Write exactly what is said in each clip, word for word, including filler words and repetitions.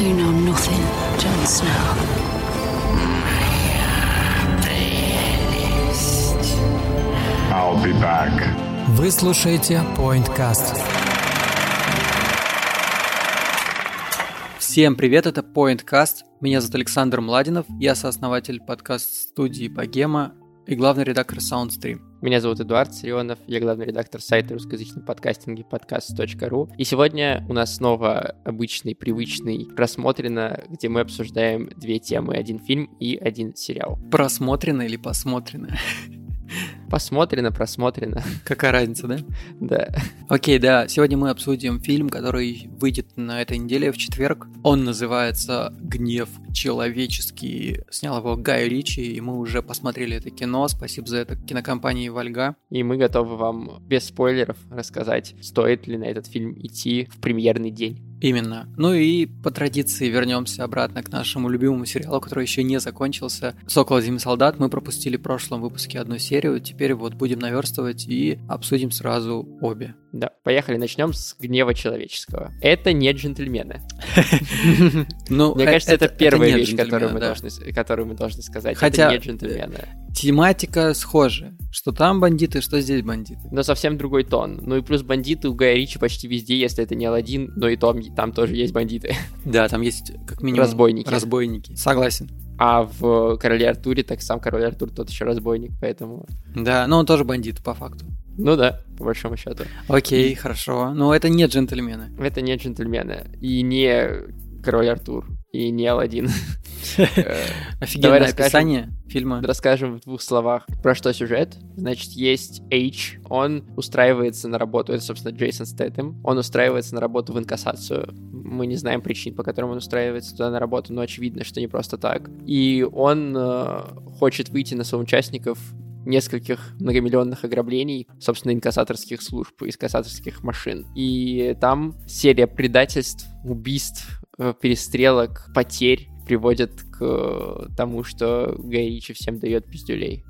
You know nothing, Jon Snow. I'll be back. Вы слушаете PointCast. Всем привет, это PointCast. Меня зовут Александр Младинов, я сооснователь подкаст-студии «Богема» и главный редактор Soundstream. Меня зовут Эдуард Сирионов, я главный редактор сайта русскоязычного подкастинга подкаст точка ру. И сегодня у нас снова обычный, привычный «Просмотрено», где мы обсуждаем две темы, один фильм и один сериал. Просмотрено или посмотрено? Посмотрено, просмотрено. Какая разница, да? Да. Окей, да, сегодня мы обсудим фильм, который выйдет на этой неделе в четверг. Он называется «Гнев человеческий». Снял его Гай Ричи, и мы уже посмотрели это кино. Спасибо за это кинокомпании «Вольга». И мы готовы вам без спойлеров рассказать, стоит ли на этот фильм идти в премьерный день. Именно. Ну и по традиции вернемся обратно к нашему любимому сериалу, который еще не закончился. «Сокол, Зимний солдат». Мы пропустили в прошлом выпуске одну серию, теперь вот будем наверстывать и обсудим сразу обе. Да, поехали, начнем с «Гнева человеческого». Это не «Джентльмены». Мне кажется, это первая вещь, которую мы должны сказать. Это не «Джентльмены». Тематика схожа. Что там бандиты, что здесь бандиты. Но совсем другой тон. Ну и плюс бандиты у Гая Ричи почти везде, если это не «Аладдин», но и там, там тоже есть бандиты. Да, там есть как минимум разбойники. Разбойники. Согласен. А в «Короле Артуре» так сам король Артур тот еще разбойник, поэтому... Да, но он тоже бандит по факту. Ну да, по большому счету. Окей, и... хорошо. Но это не «Джентльмены». Это не «Джентльмены». И не «Король Артур». И не «Аладдин». Офигенное описание фильма. Расскажем в двух словах, про что сюжет. Значит, есть Эйч, он устраивается на работу, это, собственно, Джейсон Стейтем, он устраивается на работу в инкассацию. Мы не знаем причин, по которым он устраивается туда на работу, но очевидно, что не просто так. И он э, хочет выйти на соучастников нескольких многомиллионных ограблений, собственно, инкассаторских служб, инкассаторских машин. И там серия предательств, убийств, перестрелок, потерь приводит к тому, что Гай Ричи всем дает пиздюлей.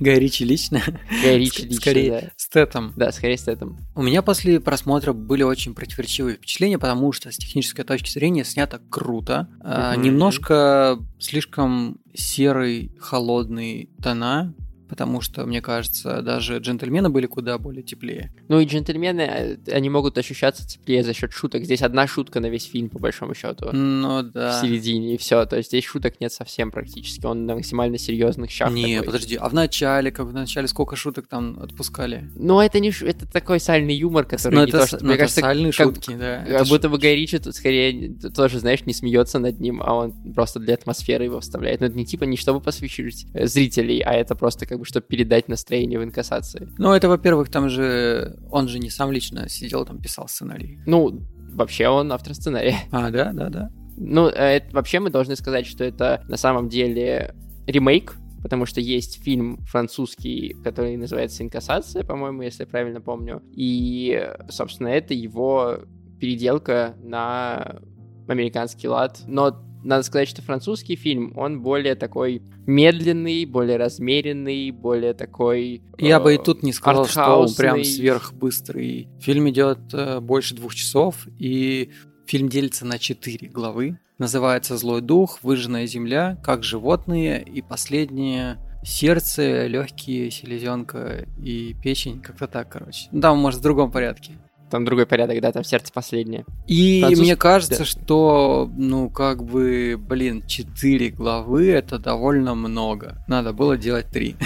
Гай Ричи лично? Гай Ричи лично, скорее, да. Стэтом. Да, скорее Стэтом. У меня после просмотра были очень противоречивые впечатления, потому что с технической точки зрения снято круто. Mm-hmm. А, немножко слишком серый, холодный тона, потому что, мне кажется, даже «Джентльмены» были куда более теплее. Ну и «Джентльмены», они могут ощущаться теплее за счет шуток. Здесь одна шутка на весь фильм, по большому счету. Ну да. В середине, и все. То есть здесь шуток нет совсем практически. Он на максимально серьезных щах. Не, подожди, а в начале, как в начале, сколько шуток там отпускали? Ну это не шутка, это такой сальный юмор, который но не это, то, что... Но мне это кажется, сальные как, шутки, да. Как это будто бы Гай Ричи тут скорее тоже, знаешь, не смеется над ним, а он просто для атмосферы его вставляет. Но это не типа не чтобы посвящать зрителей, а это просто как чтобы передать настроение в инкассации. Ну, это, во-первых, там же... Он же не сам лично сидел там, писал сценарий. Ну, вообще он автор сценария. А, да, да, да. Ну, это, вообще мы должны сказать, что это на самом деле ремейк, потому что есть фильм французский, который называется «Инкассация», по-моему, если я правильно помню. И, собственно, это его переделка на американский лад. Но надо сказать, что французский фильм, он более такой медленный, более размеренный, более такой... Я э, бы и тут не сказал, артхаусный, что он прям сверхбыстрый. Фильм идет э, больше двух часов, и фильм делится на четыре главы. Называется «Злой дух», «Выжженная земля», «Как животные» и последнее... «Сердце», «Легкие», «Селезенка» и «Печень». Как-то так, короче. Да, может, в другом порядке. Там другой порядок, да, там «Сердце» последнее. И Француз... мне кажется, да. что, ну, как бы, блин, четыре главы — это довольно много. Надо было делать три.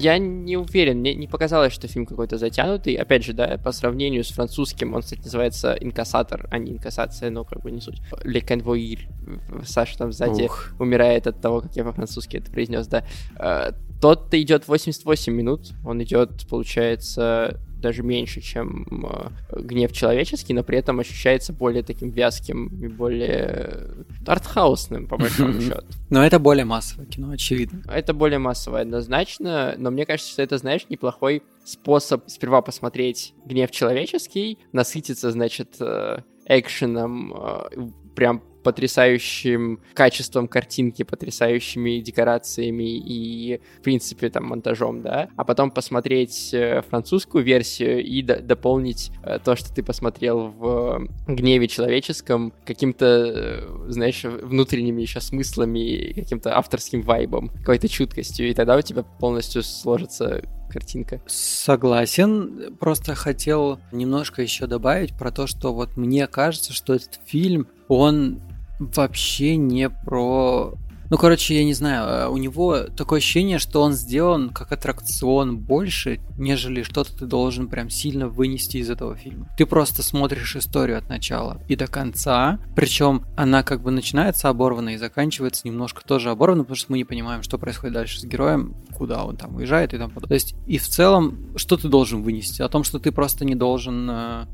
Я не уверен, мне не показалось, что фильм какой-то затянутый. Опять же, да, по сравнению с французским, он, кстати, называется «Инкассатор», а не «Инкассация», но как бы не суть. «Le Convoyeur». Саша там сзади Ух. умирает от того, как я по-французски это произнес, да. Тот-то идет восемьдесят восемь минут, он идет, получается... даже меньше, чем э, «Гнев человеческий», но при этом ощущается более таким вязким и более артхаусным, по большому счету. Но это более массовое кино, очевидно. Это более массовое, однозначно, но мне кажется, что это, знаешь, неплохой способ сперва посмотреть «Гнев человеческий», насытиться, значит, э, экшеном, э, прям потрясающим качеством картинки, потрясающими декорациями и, в принципе, там, монтажом, да, а потом посмотреть французскую версию и д- дополнить то, что ты посмотрел в «Гневе человеческом», каким-то, знаешь, внутренними еще смыслами, каким-то авторским вайбом, какой-то чуткостью, и тогда у тебя полностью сложится картинка. Согласен, просто хотел немножко еще добавить про то, что вот мне кажется, что этот фильм, он вообще не про... Ну, короче, я не знаю, у него такое ощущение, что он сделан как аттракцион больше, нежели что-то ты должен прям сильно вынести из этого фильма. Ты просто смотришь историю от начала и до конца, причем она как бы начинается оборванно и заканчивается немножко тоже оборванно, потому что мы не понимаем, что происходит дальше с героем, куда он там уезжает и тому подобное. То есть и в целом, что ты должен вынести? О том, что ты просто не должен...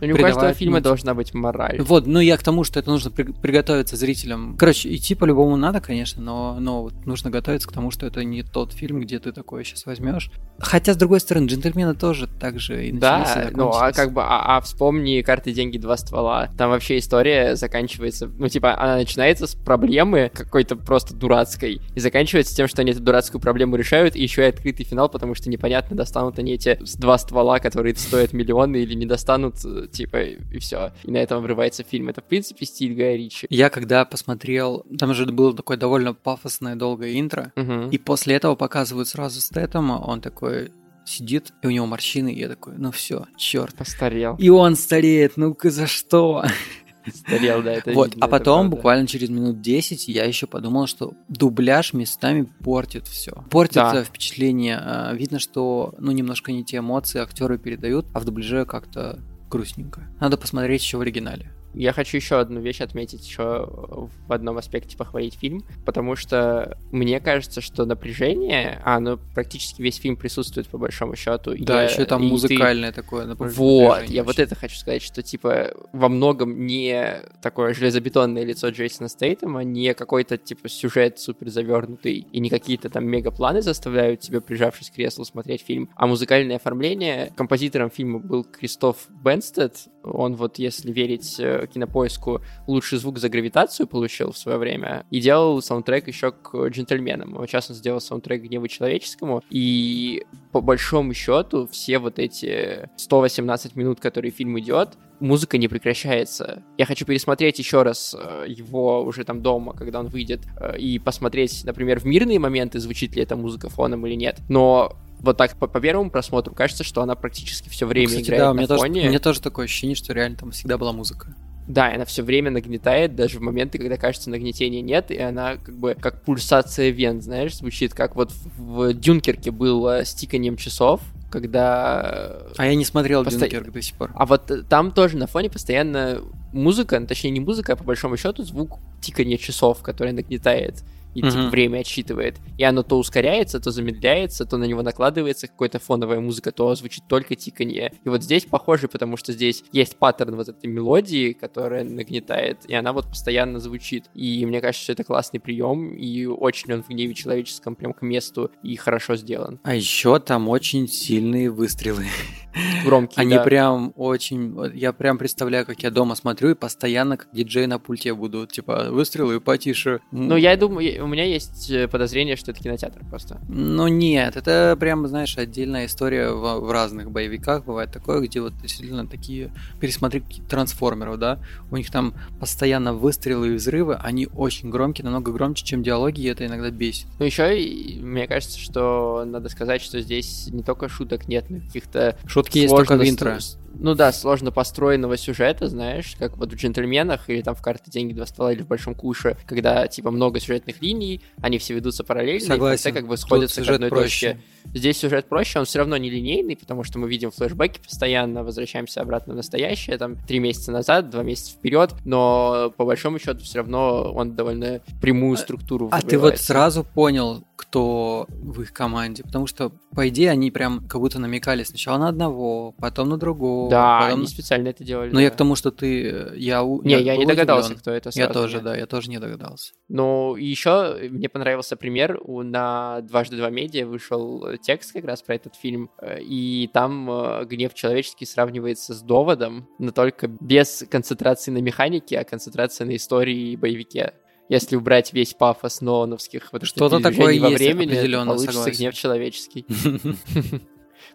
Ну, не у каждого фильма мыть. Должна быть мораль. Вот, ну я к тому, что это нужно при- приготовиться зрителям. Короче, идти по-любому надо, конечно, но, но вот нужно готовиться к тому, что это не тот фильм, где ты такое сейчас возьмешь. Хотя, с другой стороны, «Джентльмены» тоже так же и начались. Да, и ну а как бы, а, а вспомни «Карты, деньги, два ствола». Там вообще история заканчивается, ну типа она начинается с проблемы какой-то просто дурацкой и заканчивается тем, что они эту дурацкую проблему решают, и еще и открытый финал, потому что непонятно, достанут они эти два ствола, которые стоят миллионы, или не достанут... типа, и все. И на этом обрывается фильм. Это, в принципе, стиль Гая Ричи. Я когда посмотрел... Там же было такое довольно пафосное долгое интро, угу. И после этого показывают сразу Стэтэма, он такой... сидит, и у него морщины, и я такой, ну все, черт. Постарел. И он стареет, ну-ка за что? Старел, да, это вот, видно, а потом, это буквально через минут десять, я еще подумал, что дубляж местами портит все. Портится да. впечатление. Видно, что, ну, немножко не те эмоции актеры передают, а в дубляже как-то... грустненько. Надо посмотреть еще в оригинале. Я хочу еще одну вещь отметить, еще в одном аспекте похвалить фильм, потому что мне кажется, что напряжение, а ну практически весь фильм присутствует по большому счету. Да, я, еще там музыкальное ты... такое напряжение. Вот, я очень. Вот это хочу сказать, что типа во многом не такое железобетонное лицо Джейсона Стейтема, не какой-то типа сюжет супер завернутый и не какие-то там мегапланы заставляют тебя, прижавшись к креслу, смотреть фильм, а музыкальное оформление. Композитором фильма был Кристоф Бенстед, он вот, если верить Кинопоиску, лучший звук за «Гравитацию» получил в свое время, и делал саундтрек еще к «Джентльменам». Он, в частности, сделал саундтрек к «Гневу человеческому», и по большому счету все вот эти сто восемнадцать минут, которые фильм идет, музыка не прекращается. Я хочу пересмотреть еще раз его уже там дома, когда он выйдет, и посмотреть, например, в мирные моменты, звучит ли эта музыка фоном или нет, но... Вот так по, по первому просмотру кажется, что она практически все время, кстати, играет да, на тоже, фоне. У меня тоже такое ощущение, что реально там всегда была музыка. Да, и она все время нагнетает, даже в моменты, когда, кажется, нагнетения нет, и она как бы как пульсация вен, знаешь, звучит, как вот в, в «Дюнкерке» было с тиканием часов, когда... А я не смотрел Посто... «Дюнкерк» до сих пор. А вот там тоже на фоне постоянно музыка, ну, точнее не музыка, а по большому счету звук тикания часов, который нагнетает. И mm-hmm. типа, время отсчитывает. И оно то ускоряется, то замедляется, то на него накладывается какая-то фоновая музыка, то звучит только тиканье. И вот здесь похоже, потому что здесь есть паттерн вот этой мелодии, которая нагнетает, и она вот постоянно звучит. И мне кажется, что это классный прием, и очень он в «Гневе человеческом» прям к месту и хорошо сделан. А еще там очень сильные выстрелы. Громкие, Они да. прям очень... Я прям представляю, как я дома смотрю, и постоянно как диджей на пульте буду. Типа, выстрелы потише. Ну, я думаю... У меня есть подозрение, что это кинотеатр просто. Ну нет, это прям, знаешь, отдельная история в, в разных боевиках. Бывает такое, где вот действительно такие... Пересмотри трансформеров, да? У них там постоянно выстрелы и взрывы, они очень громкие, намного громче, чем диалоги, и это иногда бесит. Ну еще, и, мне кажется, что надо сказать, что здесь не только шуток нет, но каких-то... Шутки есть только в интро. Ну да, сложно построенного сюжета, знаешь, как вот в «Джентльменах» или там в «Карты, деньги, два ствола» или в «Большом куше», когда типа много сюжетных линий, они все ведутся параллельно, Согласен. И в конце как бы сходятся к одной проще. Точке. Здесь сюжет проще, он все равно не линейный, потому что мы видим флешбеки постоянно, возвращаемся обратно в настоящее, там три месяца назад, два месяца вперед, но по большому счету все равно он довольно прямую структуру выбивает. А ты вот сразу понял, кто в их команде, потому что по идее они прям как будто намекали сначала на одного, потом на другого. Ну, да, потом... они специально это делали. Но да. я к тому, что ты... Я у... Не, я, я не догадался, удивлен. Кто это сразу. Я тоже, нет. да, я тоже не догадался. Ну, и еще мне понравился пример. На «Дважды два медиа» вышел текст как раз про этот фильм, и там «Гнев человеческий» сравнивается с «Доводом», но только без концентрации на механике, а концентрация на истории и боевике. Если убрать весь пафос ноуновских вот этих передвижений во времени, получится согласен. «Гнев человеческий».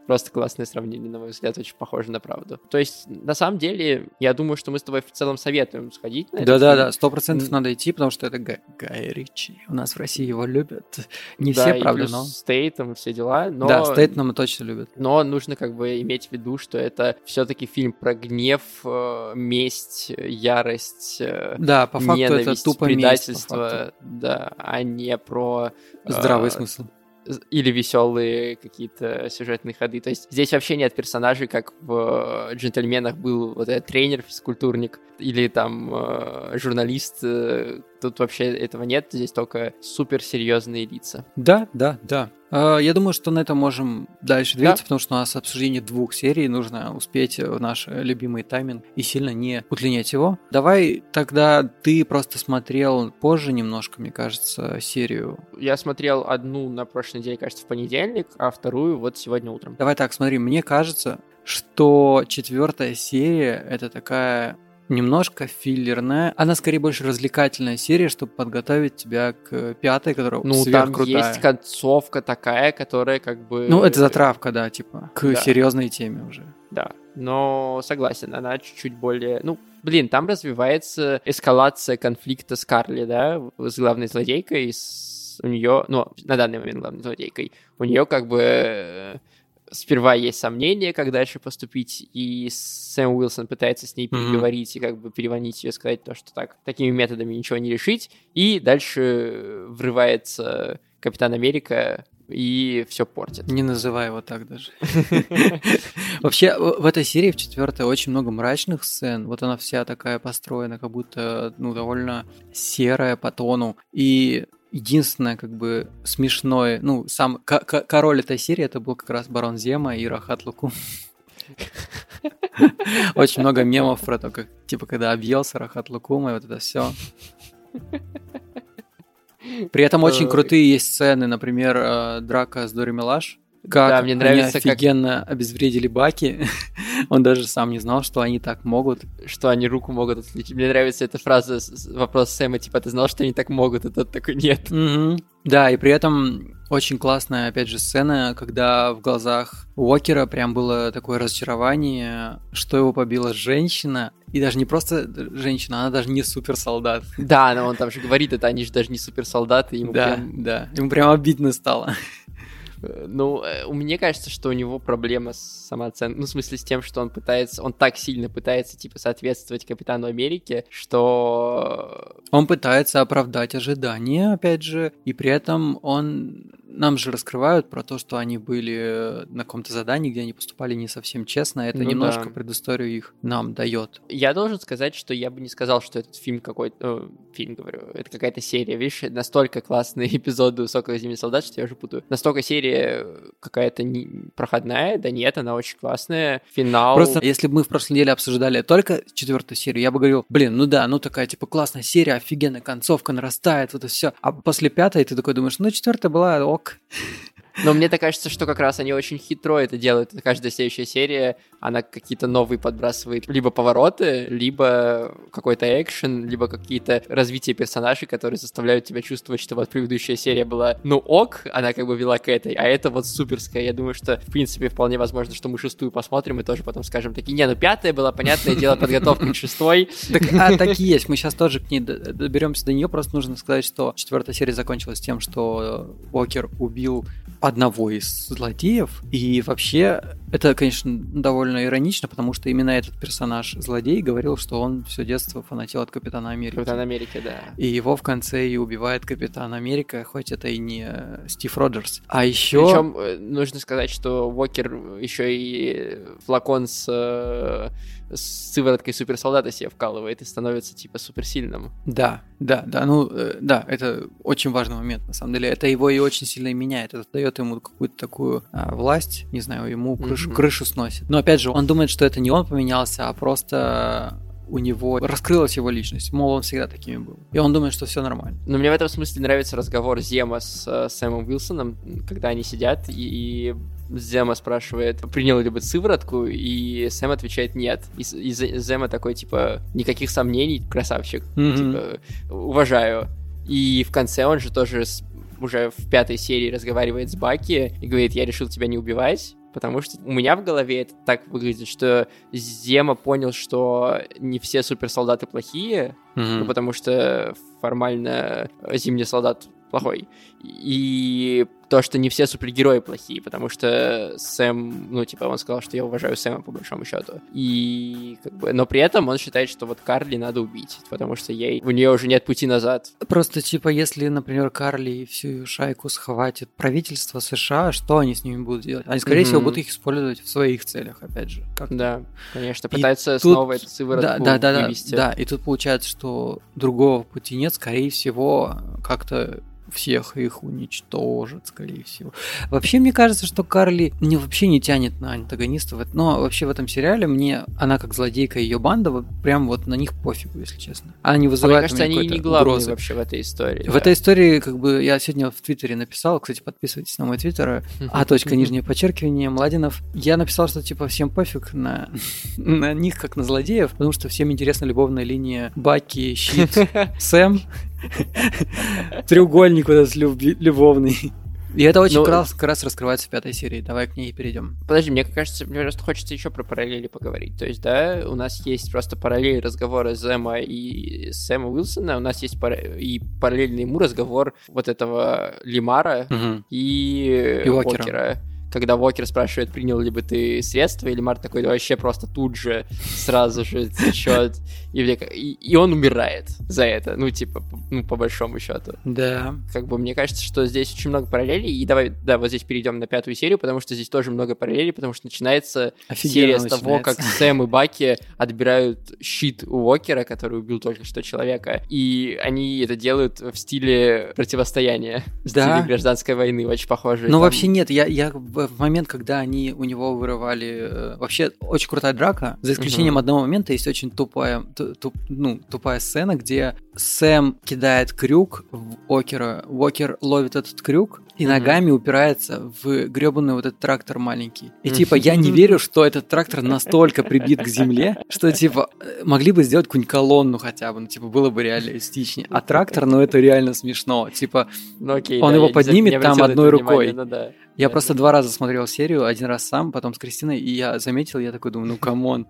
Просто классное сравнение, на мой взгляд, очень похоже на правду. То есть, на самом деле, я думаю, что мы с тобой в целом советуем сходить на это. Да-да-да, сто процентов надо идти, потому что это Гай, Гай Ричи. У нас в России его любят. Не да, все, правда, но... Да, и Стейтем, все дела. Но... Да, Стейтема точно любят. Но нужно как бы иметь в виду, что это все-таки фильм про гнев, месть, ярость, да, по факту ненависть, это тупо предательство, месть, да, а не про... Здравый э... смысл. Или веселые какие-то сюжетные ходы. То есть здесь вообще нет персонажей, как в «Джентльменах» был вот этот тренер, физкультурник, или там журналист. Тут вообще этого нет, здесь только суперсерьезные лица. Да, да, да. Я думаю, что на этом можем дальше двигаться, да. потому что у нас обсуждение двух серий, нужно успеть в наш любимый тайминг и сильно не удлинять его. Давай тогда ты просто смотрел позже немножко, мне кажется, серию. Я смотрел одну на прошлой неделе, кажется, в понедельник, а вторую вот сегодня утром. Давай так, смотри, мне кажется, что четвертая серия — это такая... немножко филлерная. Она, скорее, больше развлекательная серия, чтобы подготовить тебя к пятой, которая ну, сверхкрутая. Ну, там есть концовка такая, которая как бы... Ну, это затравка, да, типа, к да. серьезной теме уже. Да, но согласен, она чуть-чуть более... Ну, блин, там развивается эскалация конфликта с Карли, да, с главной злодейкой, с... у нее... Ну, на данный момент главной злодейкой. У нее как бы... Сперва есть сомнения, как дальше поступить, и Сэм Уилсон пытается с ней переговорить mm-hmm. и как бы переманить ее, сказать то, что так, такими методами ничего не решить, и дальше врывается Капитан Америка и все портит. Не называй его так даже. Вообще, в этой серии, в четвертой, очень много мрачных сцен. Вот она вся такая построена, как будто, ну, довольно серая по тону, и... Единственное, как бы, смешное... Ну, сам к- к- король этой серии, это был как раз Барон Земо и Рахат Лукум. Очень много мемов про то, как, типа, когда объелся Рахат Лукум, и вот это все. При этом очень крутые есть сцены, например, драка с Дори Милаш. Как да, мне нравится, они офигенно как... обезвредили Баки. Он даже сам не знал, что они так могут. Что они руку могут отличить. Мне нравится эта фраза, вопрос Сэма, типа, ты знал, что они так могут? А тот такой, нет. Mm-hmm. Да, и при этом очень классная, опять же, сцена, когда в глазах Уокера прям было такое разочарование, что его побила женщина. И даже не просто женщина, она даже не суперсолдат. Да, но он там же говорит, это они же даже не суперсолдаты. Ему да, прям... да. Ему прям обидно стало. Ну, мне кажется, что у него проблема с самооценкой, ну, в смысле с тем, что он пытается, он так сильно пытается, типа, соответствовать Капитану Америке, что... Он пытается оправдать ожидания, опять же, и при этом он... Нам же раскрывают про то, что они были на каком-то задании, где они поступали не совсем честно. Это ну немножко да. предысторию их нам дает. Я должен сказать, что я бы не сказал, что этот фильм какой-то... Э, фильм, говорю, это какая-то серия. Видишь, настолько классные эпизоды у «Сокола и Зимних солдат», что я уже путаю. Настолько серия какая-то не... проходная. Да нет, она очень классная. Финал... Просто если бы мы в прошлой неделе обсуждали только четвертую серию, я бы говорил, блин, ну да, ну такая типа классная серия, офигенная концовка, нарастает, вот и все. А после пятой ты такой думаешь, ну четвертая была... Но мне так кажется, что как раз они очень хитро это делают. Каждая следующая серия, она какие-то новые подбрасывает. Либо повороты, либо какой-то экшен, либо какие-то развития персонажей, которые заставляют тебя чувствовать, что вот предыдущая серия была, ну ок, она как бы вела к этой, а это вот суперская. Я думаю, что в принципе вполне возможно, что мы шестую посмотрим и тоже потом скажем такие, не, ну пятая была, понятное дело, подготовка к шестой. А так и есть, мы сейчас тоже к ней доберемся до нее, просто нужно сказать, что четвертая серия закончилась тем, что Уокер убил одного из злодеев, и вообще это, конечно, довольно иронично, потому что именно этот персонаж злодей говорил, что он все детство фанател от Капитана Америки. Капитан Америка, да. И его в конце и убивает Капитан Америка, хоть это и не Стив Роджерс. А еще... Причем нужно сказать, что Уокер еще и флакон с... с сывороткой суперсолдата себе вкалывает и становится типа суперсильным. Да, да, да, ну, да, это очень важный момент, на самом деле. Это его и очень сильно меняет, это дает дает ему какую-то такую а, власть, не знаю, ему крышу, mm-hmm. крышу сносит. Но опять же, он думает, что это не он поменялся, а просто у него раскрылась его личность. Мол, он всегда такими был. И он думает, что все нормально. Но мне в этом смысле нравится разговор Зема с э, Сэмом Уилсоном, когда они сидят и... и... Зема спрашивает, принял ли бы сыворотку, и Сэм отвечает нет. И, и Зема такой, типа, никаких сомнений, красавчик, mm-hmm. типа, уважаю. И в конце он же тоже с, уже в пятой серии разговаривает с Баки и говорит, я решил тебя не убивать, потому что у меня в голове это так выглядит, что Зема понял, что не все суперсолдаты плохие, mm-hmm. ну, потому что формально Зимний солдат плохой. И то, что не все супергерои плохие, потому что Сэм, ну, типа, он сказал, что я уважаю Сэма, по большому счету. И, как бы, но при этом он считает, что вот Карли надо убить, потому что ей, у нее уже нет пути назад. Просто, типа, если, например, Карли и всю ее шайку схватит правительство США, что они с ними будут делать? Они, скорее mm-hmm. всего, будут их использовать в своих целях, опять же. Как-то. Да, конечно, пытаются и снова тут... эту сыворотку да, да, да, вывести. Да, да, и тут получается, что другого пути нет, скорее всего, как-то всех их уничтожат, скорее всего. Вообще, мне кажется, что Карли не, вообще не тянет на антагонистов, но вообще в этом сериале мне, она как злодейка и ее банда, вот, прям вот на них пофигу, если честно. Они вызывают а мне кажется, они не главные угрозы вообще в этой истории. В да. этой истории, как бы, я сегодня в Твиттере написал, кстати, подписывайтесь на мой Твиттер, а точка нижнее подчеркивание, Младинов. Я написал, что, типа, всем пофиг на них, как на злодеев, потому что всем интересна любовная линия Баки, Щит, Сэм. Треугольник вот этот любовный. И это очень ну, крас, как раз раскрывается в пятой серии. Давай к ней перейдем. Подожди, мне кажется, мне просто хочется еще про параллели поговорить. То есть, да, у нас есть просто параллель разговора Зема и Сэма Уилсона, у нас есть пар... и параллельный ему разговор вот этого Лемара угу. и, и Уокера. Уокера. Когда Уокер спрашивает, принял ли бы ты средства, или Март такой, да вообще просто тут же, сразу же течет. И, и, и он умирает за это, ну, типа, ну, по большому счету. Да. Как бы мне кажется, что здесь очень много параллелей, и давай, да, вот здесь перейдем на пятую серию, потому что здесь тоже много параллелей, потому что начинается Офигенно серия с того, начинается. Как Сэм и Баки отбирают щит у Уокера, который убил только что человека, и они это делают в стиле противостояния, в да. стиле гражданской войны, очень похоже. Ну, там... вообще нет, я... я... в момент, когда они у него вырывали... Вообще, очень крутая драка. За исключением uh-huh. одного момента есть очень тупая, туп, ну, тупая сцена, где Сэм кидает крюк в Уокера. Уокер ловит этот крюк и uh-huh. ногами упирается в гребаный вот этот трактор маленький. И типа, я не верю, что этот трактор настолько прибит к земле, что типа, могли бы сделать какую-нибудь колонну хотя бы. Ну, типа, было бы реалистичнее. А трактор, ну, это реально смешно. Типа, ну, окей, он да, его поднимет там одной рукой. Внимание, да. Я да, просто да. два раза смотрел серию, один раз сам, потом с Кристиной, и я заметил, я такой думаю, ну камон.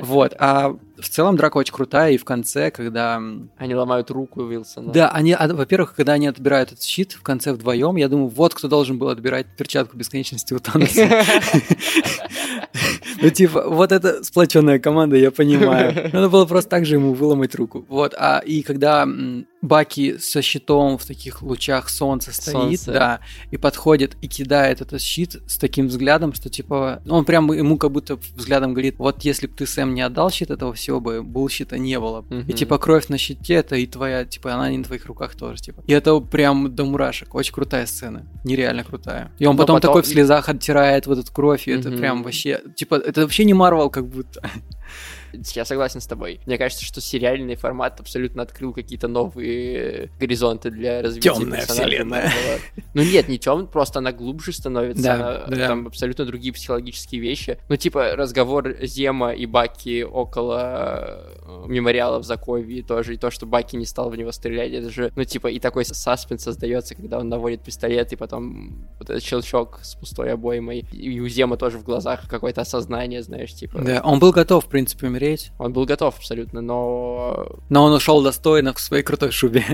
Вот, а в целом драка очень крутая, и в конце, когда... Они ломают руку Уилсона. Да, они, во-первых, когда они отбирают этот щит в конце вдвоем, я думаю, вот кто должен был отбирать перчатку бесконечности у Таноса. Ну, типа, вот это сплоченная команда, я понимаю. Надо было просто так же ему выломать руку. Вот, а и когда Баки со щитом в таких лучах солнца стоит, солнце. Да, и подходит и кидает этот щит с таким взглядом, что, типа, он прям ему как будто взглядом говорит, вот если бы ты, Сэм, не отдал щит, этого всего бы был щита не было. Mm-hmm. И, типа, кровь на щите, это и твоя, типа, она не на твоих руках тоже, типа. И это прям до мурашек. Очень крутая сцена. Нереально крутая. И он потом, потом такой в слезах оттирает вот эту кровь, и mm-hmm. это прям вообще, типа, это вообще не Марвел как будто. Я согласен с тобой. Мне кажется, что сериальный формат абсолютно открыл какие-то новые горизонты для развития Темная персонажа. Вселенная. Ну нет, не темная, просто она глубже становится. Да, она, да. Там абсолютно другие психологические вещи. Ну типа разговор Зема и Баки около мемориала в Заковии тоже. И то, что Баки не стал в него стрелять, это же, ну типа и такой саспенс создается, когда он наводит пистолет и потом вот этот щелчок с пустой обоймой. И у Зема тоже в глазах какое-то осознание, знаешь, типа... Да, он был готов, в принципе, умереть. Он был готов абсолютно, но... Но он ушел достойно в своей крутой шубе.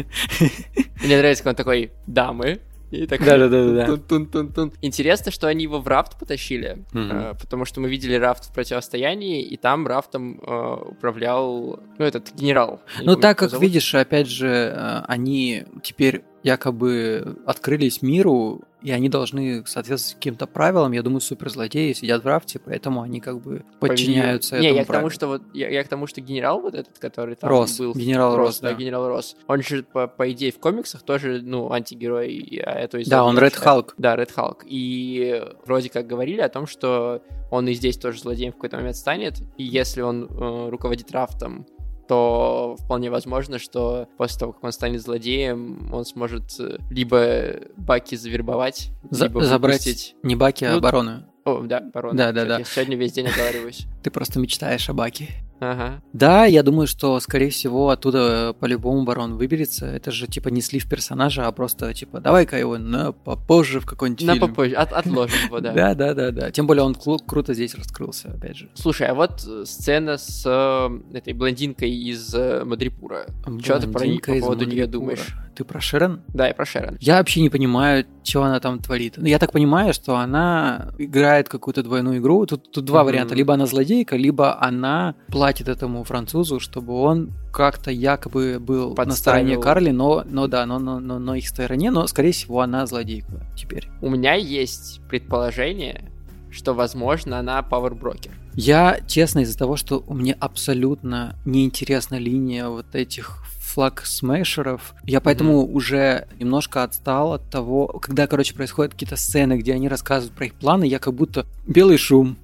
Мне нравится, как он такой, дамы. И так тун-тун-тун-тун. Интересно, что они его в рафт потащили, mm-hmm. потому что мы видели рафт в противостоянии, и там рафтом э, управлял, ну, этот генерал. Ну, так как, зовут. Видишь, опять же, они теперь якобы открылись миру, И они должны соответствовать каким-то правилам. Я думаю, суперзлодеи сидят в рафте, поэтому они как бы подчиняются Повинен. этому Не, я правилу. К тому, что вот, я, я к тому, что генерал вот этот, который там Рос. был... Генерал Рос, Рос да. да. Генерал Рос. Он же, по, по идее, в комиксах тоже, ну, антигерой. А, то есть, да, он Ред Халк. Да, Ред Халк. И вроде как говорили о том, что он и здесь тоже злодеем в какой-то момент станет. И если он э, руководит рафтом, то вполне возможно, что после того, как он станет злодеем, он сможет либо Баки завербовать, За- либо забрать выпустить... не Баки, а ну, Барона. О, да, Барона. Да, да, да. Я сегодня весь день оговариваюсь. Ты просто мечтаешь о Баке. Ага. Да, я думаю, что, скорее всего, оттуда по-любому Барон выберется. Это же, типа, не слив персонажа, а просто, типа, давай-ка его на попозже в какой-нибудь на фильм. На попозже, От- отложим его, да. Да-да-да, тем более он кру- круто здесь раскрылся, опять же. Слушай, а вот сцена с э, этой блондинкой из э, Мадрипура. Что ты про нее, по поводу нее думаешь? Ты про Шерен? Да, я про Шерен. Я вообще не понимаю, чего она там творит. Я так понимаю, что она играет какую-то двойную игру. Тут, тут два mm-hmm. варианта. Либо она злодейка, либо она платит этому французу, чтобы он как-то якобы был Подставил. на стороне Карли, но, но да, но, но, но, но их стороне, но, скорее всего, она злодейка теперь. У меня есть предположение, что, возможно, она пауэрброкер. Я, честно, из-за того, что мне абсолютно неинтересна линия вот этих флаг-смешеров. Я поэтому mm-hmm. уже немножко отстал от того, когда, короче, происходят какие-то сцены, где они рассказывают про их планы, я как будто белый шум.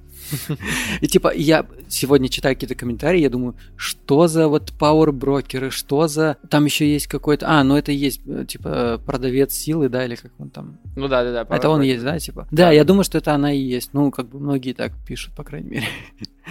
И типа я сегодня читаю какие-то комментарии, я думаю, что за вот пауэрброкеры, что за... Там еще есть какой-то... А, ну это и есть, типа, продавец силы, да, или как он там... Ну да, да, да. Power это он Broker. Есть, да, типа? Да, да, я думаю, что это она и есть. Ну, как бы многие так пишут, по крайней мере.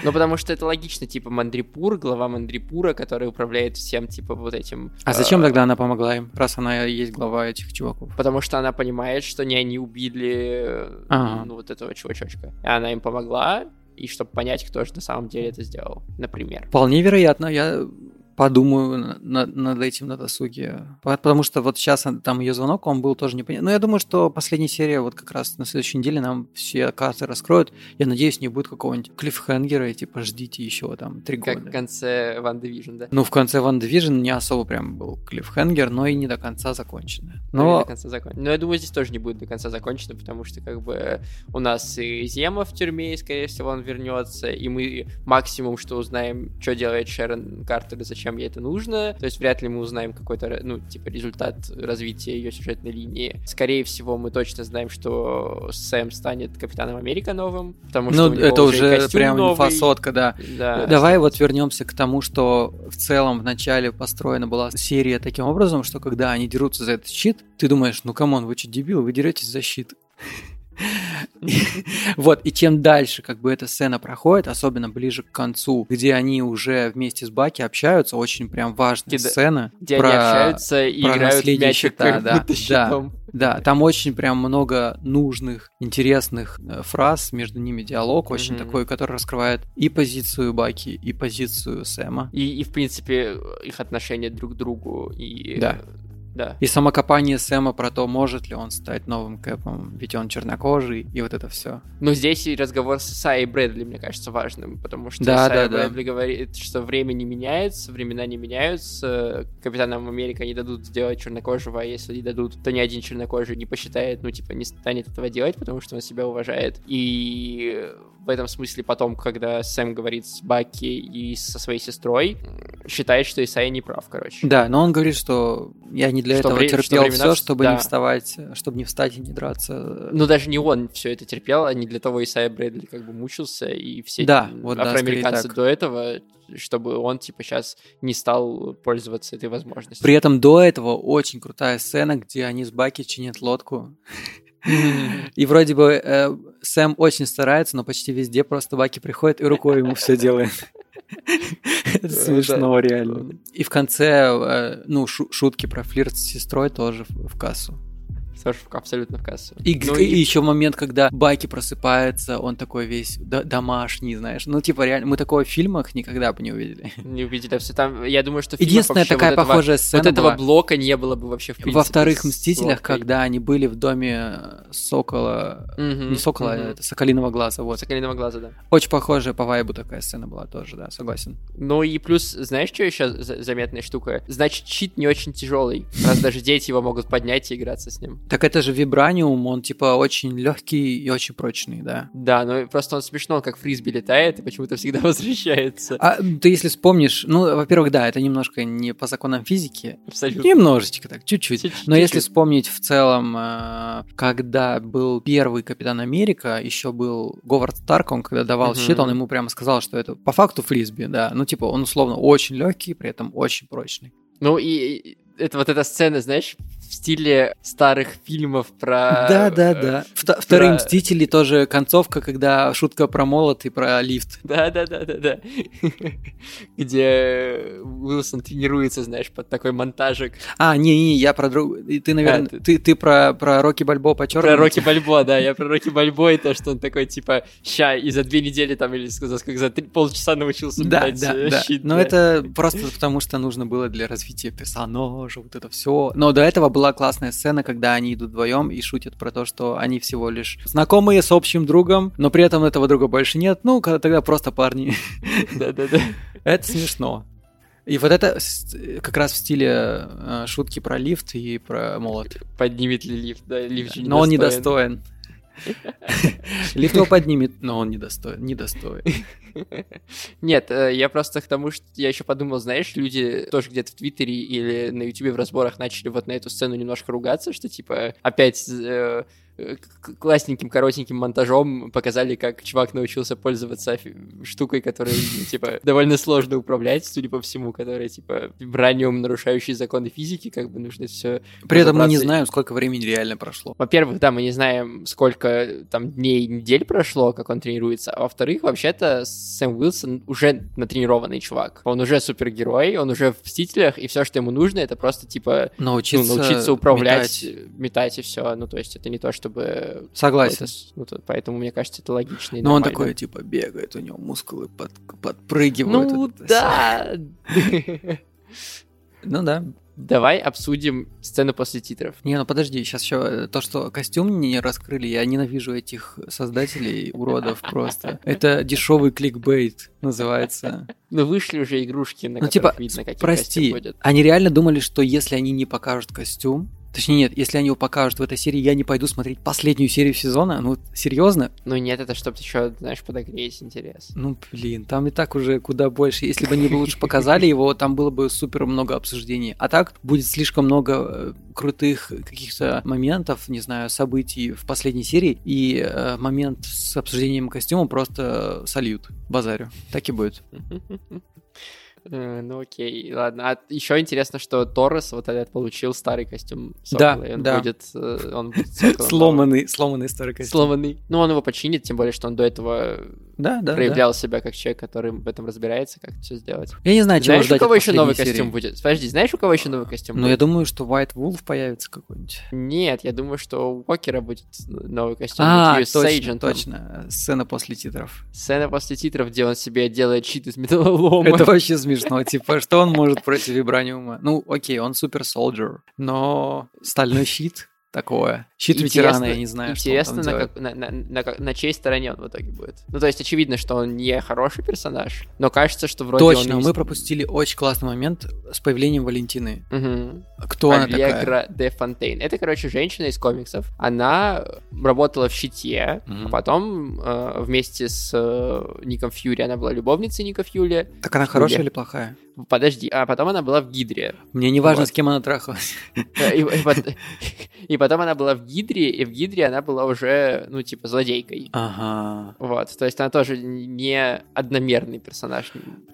Ну, потому что это логично, типа, Мадрипур, глава Мадрипура, который управляет всем, типа, вот этим... А зачем тогда она помогла им, раз она есть глава этих чуваков? Потому что она понимает, что не они убили, ага. ну, вот этого чувачочка. И она им помогла, и чтобы понять, кто же на самом деле это сделал, например. Вполне вероятно, я... подумаю над, над этим на досуге. Потому что вот сейчас там ее звонок, он был тоже непонятен. Но я думаю, что последняя серия вот как раз на следующей неделе нам все карты раскроют. Я надеюсь, не будет какого-нибудь клиффхенгера и типа ждите еще там три года. Как в конце WandaVision, да? Ну, в конце WandaVision не особо прям был клиффхенгер, но и не до конца закончено. Но... до конца закон... но я думаю, здесь тоже не будет до конца закончено, потому что как бы у нас и Земо в тюрьме, и, скорее всего, он вернется, и мы максимум, что узнаем, что делает Шерен Картер и зачем чем ей это нужно, то есть вряд ли мы узнаем какой-то, ну, типа, результат развития ее сюжетной линии. Скорее всего, мы точно знаем, что Сэм станет Капитаном Америка новым, потому что ну, у него это уже, уже прям новый. Инфосотка, да. да. Давай вот вернемся к тому, что в целом в начале построена была серия таким образом, что когда они дерутся за этот щит, ты думаешь, ну, камон, вы что, дебилы, вы деретесь за щит. Вот, и чем дальше как бы эта сцена проходит, особенно ближе к концу, где они уже вместе с Баки общаются, очень прям важная где сцена. Где про, они общаются и играют мячик как будто щитом. Да, там очень прям много нужных, интересных э, фраз, между ними диалог, очень mm-hmm. такой, который раскрывает и позицию Баки, и позицию Сэма. И, и в принципе, их отношения друг к другу. И... Да. Да. И самокопание Сэма про то, может ли он стать новым Кэпом, ведь он чернокожий, и вот это все. Ну, здесь и разговор с Исайей Брэдли, мне кажется, важным, потому что да, Исайя да, Брэдли да. говорит, что время не меняется, времена не меняются, Капитанам Америка не дадут сделать чернокожего, а если не дадут, то ни один чернокожий не посчитает, ну, типа, не станет этого делать, потому что он себя уважает. И в этом смысле потом, когда Сэм говорит с Баки и со своей сестрой, считает, что Исайя не прав, короче. Да, но он говорит, что я не Для что этого вре- терпел что все, чтобы да. не вставать, чтобы не встать и не драться. Ну, даже не он все это терпел, а не для того Исайя Брэдли как бы мучился, и все да, вот афроамериканцы да, до этого, чтобы он, типа, сейчас не стал пользоваться этой возможностью. При этом до этого очень крутая сцена, где они с Баки чинят лодку. И вроде бы Сэм очень старается, но почти везде просто Баки приходит и рукой ему все делает. Это смешно, реально. И в конце, ну, шутки про флирт с сестрой тоже в кассу. Тоже абсолютно в кассу. И, ну, и... и еще момент, когда Баки просыпается, он такой весь д- домашний, знаешь. Ну, типа, реально, мы такого в фильмах никогда бы не увидели. Не увидели. Все там, я думаю, что в фильмах единственная такая вот похожая этого, сцена вот этого была... блока не было бы вообще в принципе. Во вторых «Мстителях», блокой. Когда они были в доме Сокола... Mm-hmm. Не Сокола, mm-hmm. это Соколиного глаза. Вот. Соколиного глаза, да. Очень похожая по вайбу такая сцена была тоже, да, согласен. Ну и плюс, знаешь, что еще заметная штука? Значит, щит не очень тяжелый, раз даже дети его могут поднять и играться с ним. Так это же вибраниум, он типа очень легкий и очень прочный, да. Да, но просто он смешно, он как фрисби летает и почему-то всегда возвращается. А ты если вспомнишь, ну, во-первых, да, это немножко не по законам физики. Абсолютно. Немножечко так, чуть-чуть. чуть-чуть. Но если вспомнить в целом, когда был первый Капитан Америка, еще был Говард Старк, он когда давал uh-huh. щит, он ему прямо сказал, что это по факту фрисби, да. Ну, типа, он условно очень легкий, при этом очень прочный. Ну и... Это вот эта сцена, знаешь, в стиле старых фильмов про... Да-да-да. Про... Вторые «Мстители» тоже концовка, когда шутка про молот и про лифт. Да-да-да-да-да. Где Уилсон тренируется, знаешь, под такой монтажик. А, не-не, я про... Ты, наверное, а, ты... Ты, ты про, про Рокки Бальбо по-черному? Про Рокки Бальбо, да, я про Рокки Бальбо, и то, что он такой, типа, ща, и за две недели там, или за, за три, полчаса научился метать да, да, щит. Да. Но да. это просто потому, что нужно было для развития персонажа. Вот это все. Но до этого была классная сцена, когда они идут вдвоем и шутят про то, что они всего лишь знакомые с общим другом, но при этом этого друга больше нет. Ну, когда тогда просто парни. Да-да-да. Это смешно. И вот это как раз в стиле шутки про лифт и про молот. Поднимет ли лифт? Да, лифт же недостоин. Но он недостоин. Лифт его поднимет, но он недостоин. Недостоин. Нет, я просто к тому, что я еще подумал, знаешь, люди тоже где-то в Твиттере или на Ютубе в разборах начали вот на эту сцену немножко ругаться, что типа опять э, классненьким коротеньким монтажом показали, как чувак научился пользоваться штукой, которая типа довольно сложно управлять, судя по всему, которая типа вибраниум, нарушающий законы физики, как бы нужно все. При этом мы не знаем, сколько времени реально прошло. Во-первых, да, мы не знаем, сколько там дней, недель прошло, как он тренируется, а во-вторых, вообще-то Сэм Уилсон уже натренированный чувак. Он уже супергерой, он уже в «Мстителях», и все, что ему нужно, это просто, типа, научиться, ну, научиться управлять, метать. метать и все. Ну, то есть, это не то, чтобы... Согласен. Ну, то, поэтому, мне кажется, это логично и нормально. Но он такой, типа, бегает, у него мускулы под, подпрыгивают. Ну, вот да! Ну, да. Давай обсудим сцену после титров. Не, ну подожди, сейчас еще то, что костюм не раскрыли, я ненавижу этих создателей, уродов просто. Это дешевый кликбейт называется. Ну вышли уже игрушки, на которых видно, какие костюмы ходят. Они реально думали, что если они не покажут костюм, точнее, нет, если они его покажут в этой серии, я не пойду смотреть последнюю серию сезона. Ну, серьезно? Ну, нет, это чтобы еще, знаешь, подогреть интерес. Ну, блин, там и так уже куда больше. Если бы они лучше показали его, там было бы супер много обсуждений. А так будет слишком много крутых каких-то моментов, не знаю, событий в последней серии. И э, момент с обсуждением костюма просто сольют, базарю. Так и будет. Ну окей, ладно. А еще интересно, что Торрес вот этот получил старый костюм Сокола, да, и он, да. будет, он будет... Сломанный, сломанный старый костюм. Сломанный. Ну он его починит, тем более, что он до этого да, да, проявлял да. себя как человек, который в этом разбирается, как все сделать. Я не знаю, чего ждать. Знаешь, у кого еще новый серии? Костюм будет? Подожди, знаешь, у кого еще новый костюм ну, будет? Ну я думаю, что White Wolf появится какой-нибудь. Нет, я думаю, что у Уокера будет новый костюм. А, точно, точно. Сцена после титров. Сцена после титров, где он себе делает щит из металлолома. Это вообще змея. Ну, типа, что он может против вибраниума? Ну, окей, он супер-солджер, но стальной щит такое. Щит интересно, ветерана, я не знаю, интересно, что он там на, на, на, на, на чьей стороне он в итоге будет. Ну, то есть, очевидно, что он не хороший персонаж, но кажется, что вроде Точно, он... Точно, мы пропустили очень классный момент с появлением Валентины. Угу. Кто Альвегра она такая? Де Фонтейн. Это, короче, женщина из комиксов. Она работала в «Щите», угу. а потом э, вместе с э, Ником Фьюри, она была любовницей Ника Фьюри. Так она хорошая Фьюри. Или плохая? Подожди, а потом она была в «Гидре». Мне не важно, вот. С кем она трахалась. И потом она была в «Гидре», и в «Гидре» она была уже, ну, типа, злодейкой. Ага. Вот, то есть она тоже не одномерный персонаж.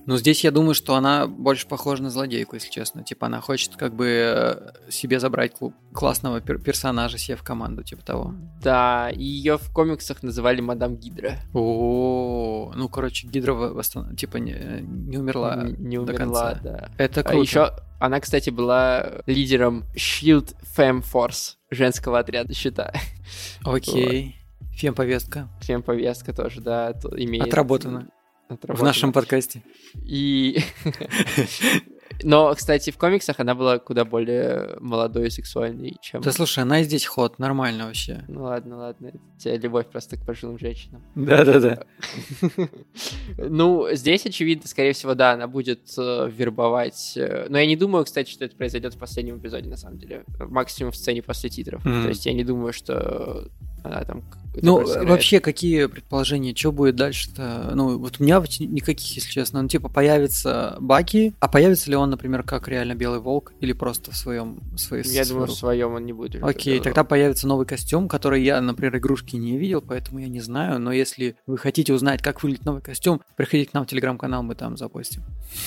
Ну, здесь я думаю, что она больше похожа на злодейку, если честно. Типа, она хочет как бы себе забрать классного пер- персонажа себе в команду, типа того. Да, и ее в комиксах называли Мадам Гидра. О-о-о, ну, короче, Гидра, восстан... типа, не, не умерла не, не до умерла, конца. Да. Это круто. А еще она, кстати, была лидером Shield Femme Force, женского отряда «Щита». Окей. Вот. Фемповестка. Фемповестка тоже, да, имеет... Отработана. Отработана. В нашем подкасте. И... Но, кстати, в комиксах она была куда более молодой и сексуальной, чем... Да, слушай, она и здесь ход, нормально вообще. Ну ладно, ладно, это у тебя любовь просто к пожилым женщинам. Да-да-да. Ну, здесь, очевидно, скорее всего, да, она будет вербовать... Но я не думаю, кстати, что это произойдет в последнем эпизоде, на самом деле. Максимум в сцене после титров. То есть я не думаю, что... Она там ну, вообще, какие предположения? Что будет дальше-то? Ну, вот у меня никаких, если честно. Ну, типа, появится Баки, а появится ли он, например, как реально Белый Волк или просто в своем... Своей, я думаю, в своем он не будет. Окей, тогда появится новый костюм, который я, например, игрушки не видел, поэтому я не знаю, но если вы хотите узнать, как выглядит новый костюм, приходите к нам в Телеграм-канал, мы там запостим.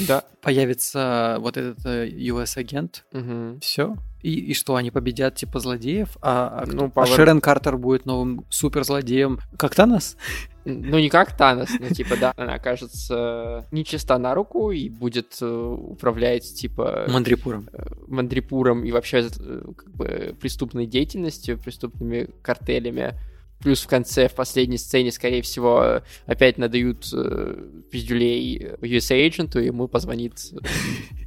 Да. Появится вот этот ю эс-агент. Угу. Все. И, и что, они победят, типа, злодеев? А, ну, а Шерен Картер будет новым суперзлодеем. Как Танос? Ну, не как Танос, но, типа, да. Она окажется нечиста на руку и будет управлять, типа... Мадрипуром. Мадрипуром и вообще, как бы, преступной деятельностью, преступными картелями. Плюс в конце, в последней сцене, скорее всего, опять надают э, пиздюлей ю эс-агенту, и ему позвонит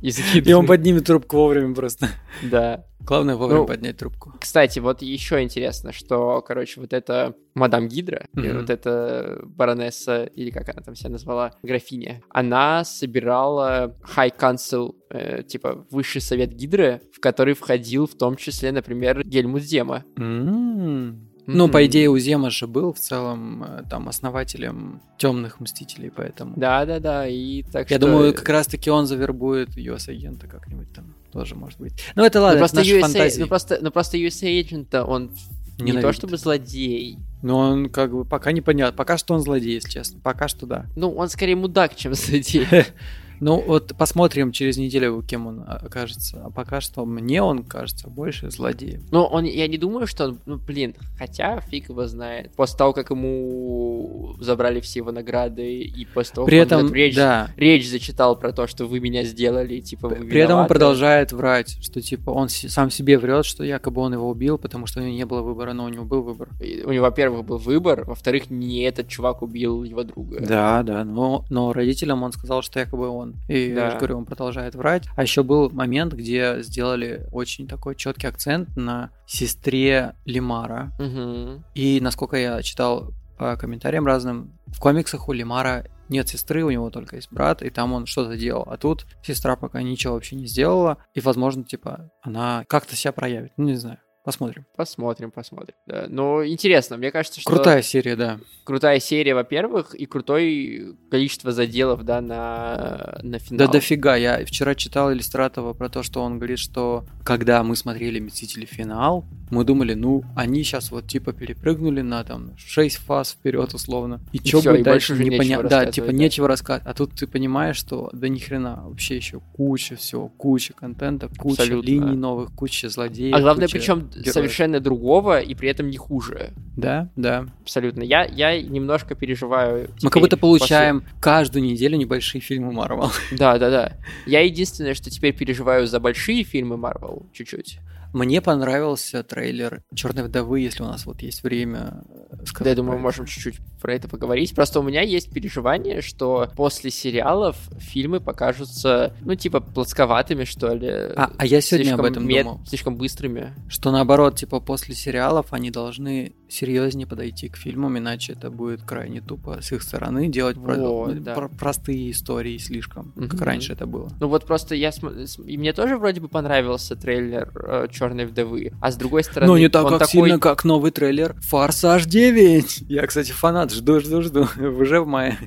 из Гидры. И он поднимет трубку вовремя просто. Да. Главное вовремя ну, поднять трубку. Кстати, вот еще интересно, что, короче, вот эта мадам Гидра, mm-hmm. и вот эта баронесса, или как она там себя назвала, графиня, она собирала High Council, э, типа высший совет Гидры, в который входил в том числе, например, Гельмут Земо. Mm-hmm. Ну, mm-hmm. по идее, у Зема же был в целом там основателем темных мстителей, поэтому... Да-да-да, и так Я что... думаю, как раз-таки он завербует ю эс-агента как-нибудь там тоже, может быть. Ну, это ладно, но это наши фантазии. Ну, просто, ну, просто ю эс-агент-то он ненавидит. Не то чтобы злодей. Но он как бы пока непонятно. Пока что он злодей, если честно. Пока что да. Ну, он скорее мудак, чем злодей. Ну, вот посмотрим через неделю, кем он окажется. А пока что мне он кажется больше злодеем. Ну, он, я не думаю, что он... Ну, блин, хотя фиг его знает. После того, как ему забрали все его награды, и после того, как он речь, да. речь зачитал про то, что вы меня сделали, типа, вы виноваты. При этом он продолжает врать, что, типа, он с- сам себе врет, что якобы он его убил, потому что у него не было выбора, но у него был выбор. И у него, во-первых, был выбор, во-вторых, не этот чувак убил его друга. Да, да, но, но родителям он сказал, что якобы он И, да. я же говорю, он продолжает врать. А еще был момент, где сделали очень такой четкий акцент на сестре Лемара. Угу. И, насколько я читал по комментариям разным, в комиксах у Лемара нет сестры, у него только есть брат, и там он что-то делал. А тут сестра пока ничего вообще не сделала. И, возможно, типа, она как-то себя проявит. Ну, не знаю. Посмотрим. Посмотрим, посмотрим. Да. Но интересно, мне кажется, что... Крутая серия, да. Крутая серия, во-первых, и крутое количество заделов, да, на, на финал. Да дофига. Я вчера читал Иллистратова про то, что он говорит, что когда мы смотрели «Мстители. Финал», мы думали, ну, они сейчас вот типа перепрыгнули на там шесть фаз вперед условно. И, и что будет дальше, непонятно. Да, типа да. нечего рассказывать. А тут ты понимаешь, что да ни хрена, вообще еще куча всего, куча контента, куча Абсолютно. Линий новых, куча злодеев. А главное, куча... причем... Героев. Совершенно другого, и при этом не хуже. Да, да. Абсолютно. Я, я немножко переживаю. Мы как будто получаем после... каждую неделю небольшие фильмы Marvel. Да, да, да. Я единственное, что теперь переживаю за большие фильмы Marvel чуть-чуть. Мне понравился трейлер «Черной вдовы», если у нас вот есть время сказать. Да, я думаю, мы можем чуть-чуть про это поговорить. Просто у меня есть переживание, что после сериалов фильмы покажутся, ну, типа, плосковатыми, что ли. А, а я сегодня об этом мед... думал. Слишком быстрыми. Что, наоборот, типа, после сериалов они должны серьезнее подойти к фильмам, иначе это будет крайне тупо с их стороны делать О, про... да. про- простые истории слишком, mm-hmm. как раньше это было. Ну, вот просто я... И мне тоже вроде бы понравился трейлер «Черной вдовы», а с другой стороны... Ну, не так как такой... сильно, как новый трейлер «Форсаж девять». Я, кстати, фанат, жду-жду-жду, уже в мае.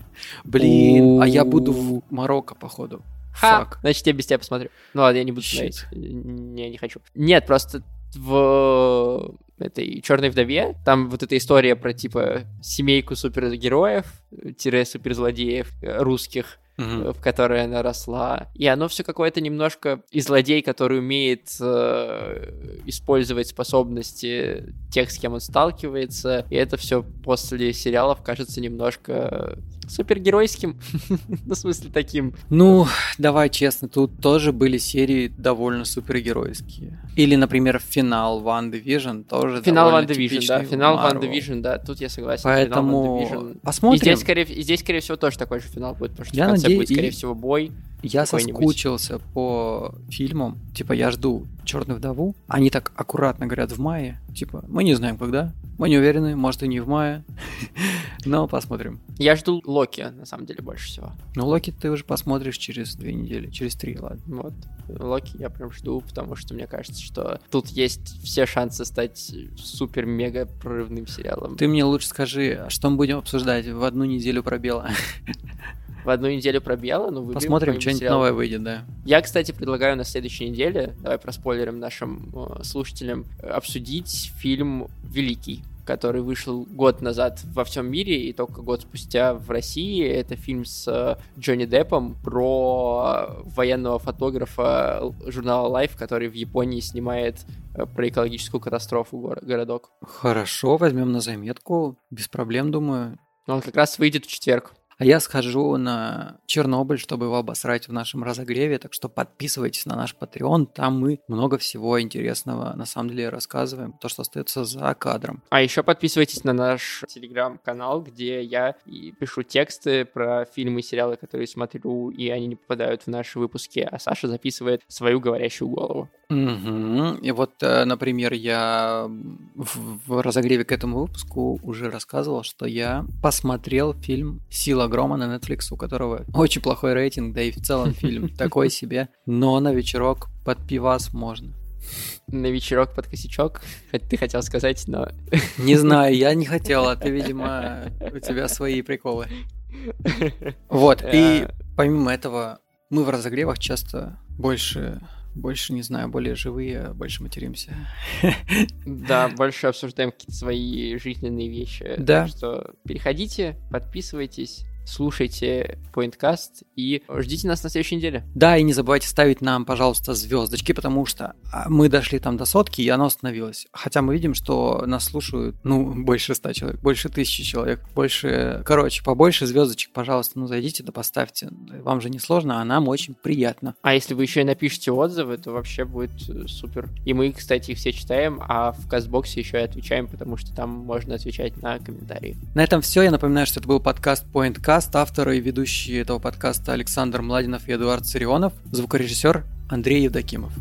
Блин, У-у-у. а я буду в Марокко, походу. Ха, Фак. Значит, я без тебя посмотрю. Ну ладно, я не буду смотреть, я не хочу. Нет, просто в... этой «Черной вдове», там вот эта история про, типа, семейку супергероев-суперзлодеев русских, mm-hmm. в которой она росла. И оно все какое-то немножко и злодей, который умеет э, использовать способности тех, с кем он сталкивается. И это все после сериалов кажется немножко супергеройским. Ну, в смысле, таким. Ну, давай честно, тут тоже были серии довольно супергеройские. Или, например, финал WandaVision тоже финал довольно WandaVision, типичный. Да, финал WandaVision, да, тут я согласен. Поэтому посмотрим. И здесь, скорее, и здесь, скорее всего, тоже такой же финал будет, потому что я в конце надеюсь, будет, скорее и... всего, бой. Я соскучился по фильмам. Типа, я жду «Черную вдову». Они так аккуратно говорят в мае. Типа, мы не знаем, когда. Мы не уверены, может, и не в мае. Но посмотрим. Я жду Локи, на самом деле, больше всего. Ну, Локи ты уже посмотришь через две недели, через три, ладно. Вот. Локи я прям жду, потому что мне кажется, что тут есть все шансы стать супер-мега прорывным сериалом. Ты мне лучше скажи, что мы будем обсуждать в одну неделю пробела. В одну неделю пробела, но выберем. Посмотрим, что-нибудь сериал. Новое выйдет, да. Я, кстати, предлагаю на следующей неделе, давай проспойлерим нашим э, слушателям, обсудить фильм «Великий», который вышел год назад во всем мире и только год спустя в России. Это фильм с Джонни Деппом про военного фотографа журнала Life, который в Японии снимает про экологическую катастрофу горо- городок. Хорошо, возьмем на заметку, без проблем, думаю. Он как раз выйдет в четверг. А я схожу на Чернобыль, чтобы его обосрать в нашем разогреве, так что подписывайтесь на наш Patreon, там мы много всего интересного на самом деле рассказываем, то, что остается за кадром. А еще подписывайтесь на наш Телеграм-канал, где я и пишу тексты про фильмы и сериалы, которые смотрю, и они не попадают в наши выпуски, а Саша записывает свою говорящую голову. Угу. И вот, например, я в разогреве к этому выпуску уже рассказывал, что я посмотрел фильм «Сила грома» на Netflix, у которого очень плохой рейтинг, да и в целом фильм такой себе, но на вечерок под пивас можно. На вечерок под косячок? Ты хотел сказать, но... Не знаю, я не хотел, а ты, видимо, у тебя свои приколы. Вот, и помимо этого, мы в разогревах часто больше... Больше, не знаю, более живые, больше материмся. Да, больше обсуждаем какие-то свои жизненные вещи. Да. Так что переходите, подписывайтесь, слушайте PointCast и ждите нас на следующей неделе. Да, и не забывайте ставить нам, пожалуйста, звездочки, потому что мы дошли там до сотки, и оно остановилось. Хотя мы видим, что нас слушают, ну, больше ста человек, больше тысячи человек, больше... Короче, побольше звездочек, пожалуйста, ну, зайдите, да поставьте. Вам же не сложно, а нам очень приятно. А если вы еще и напишите отзывы, то вообще будет супер. И мы, кстати, их все читаем, а в Кастбоксе еще и отвечаем, потому что там можно отвечать на комментарии. На этом все. Я напоминаю, что это был подкаст PointCast. Авторы и ведущие этого подкаста Александр Младинов и Эдуард Сирионов, звукорежиссер Андрей Евдокимов.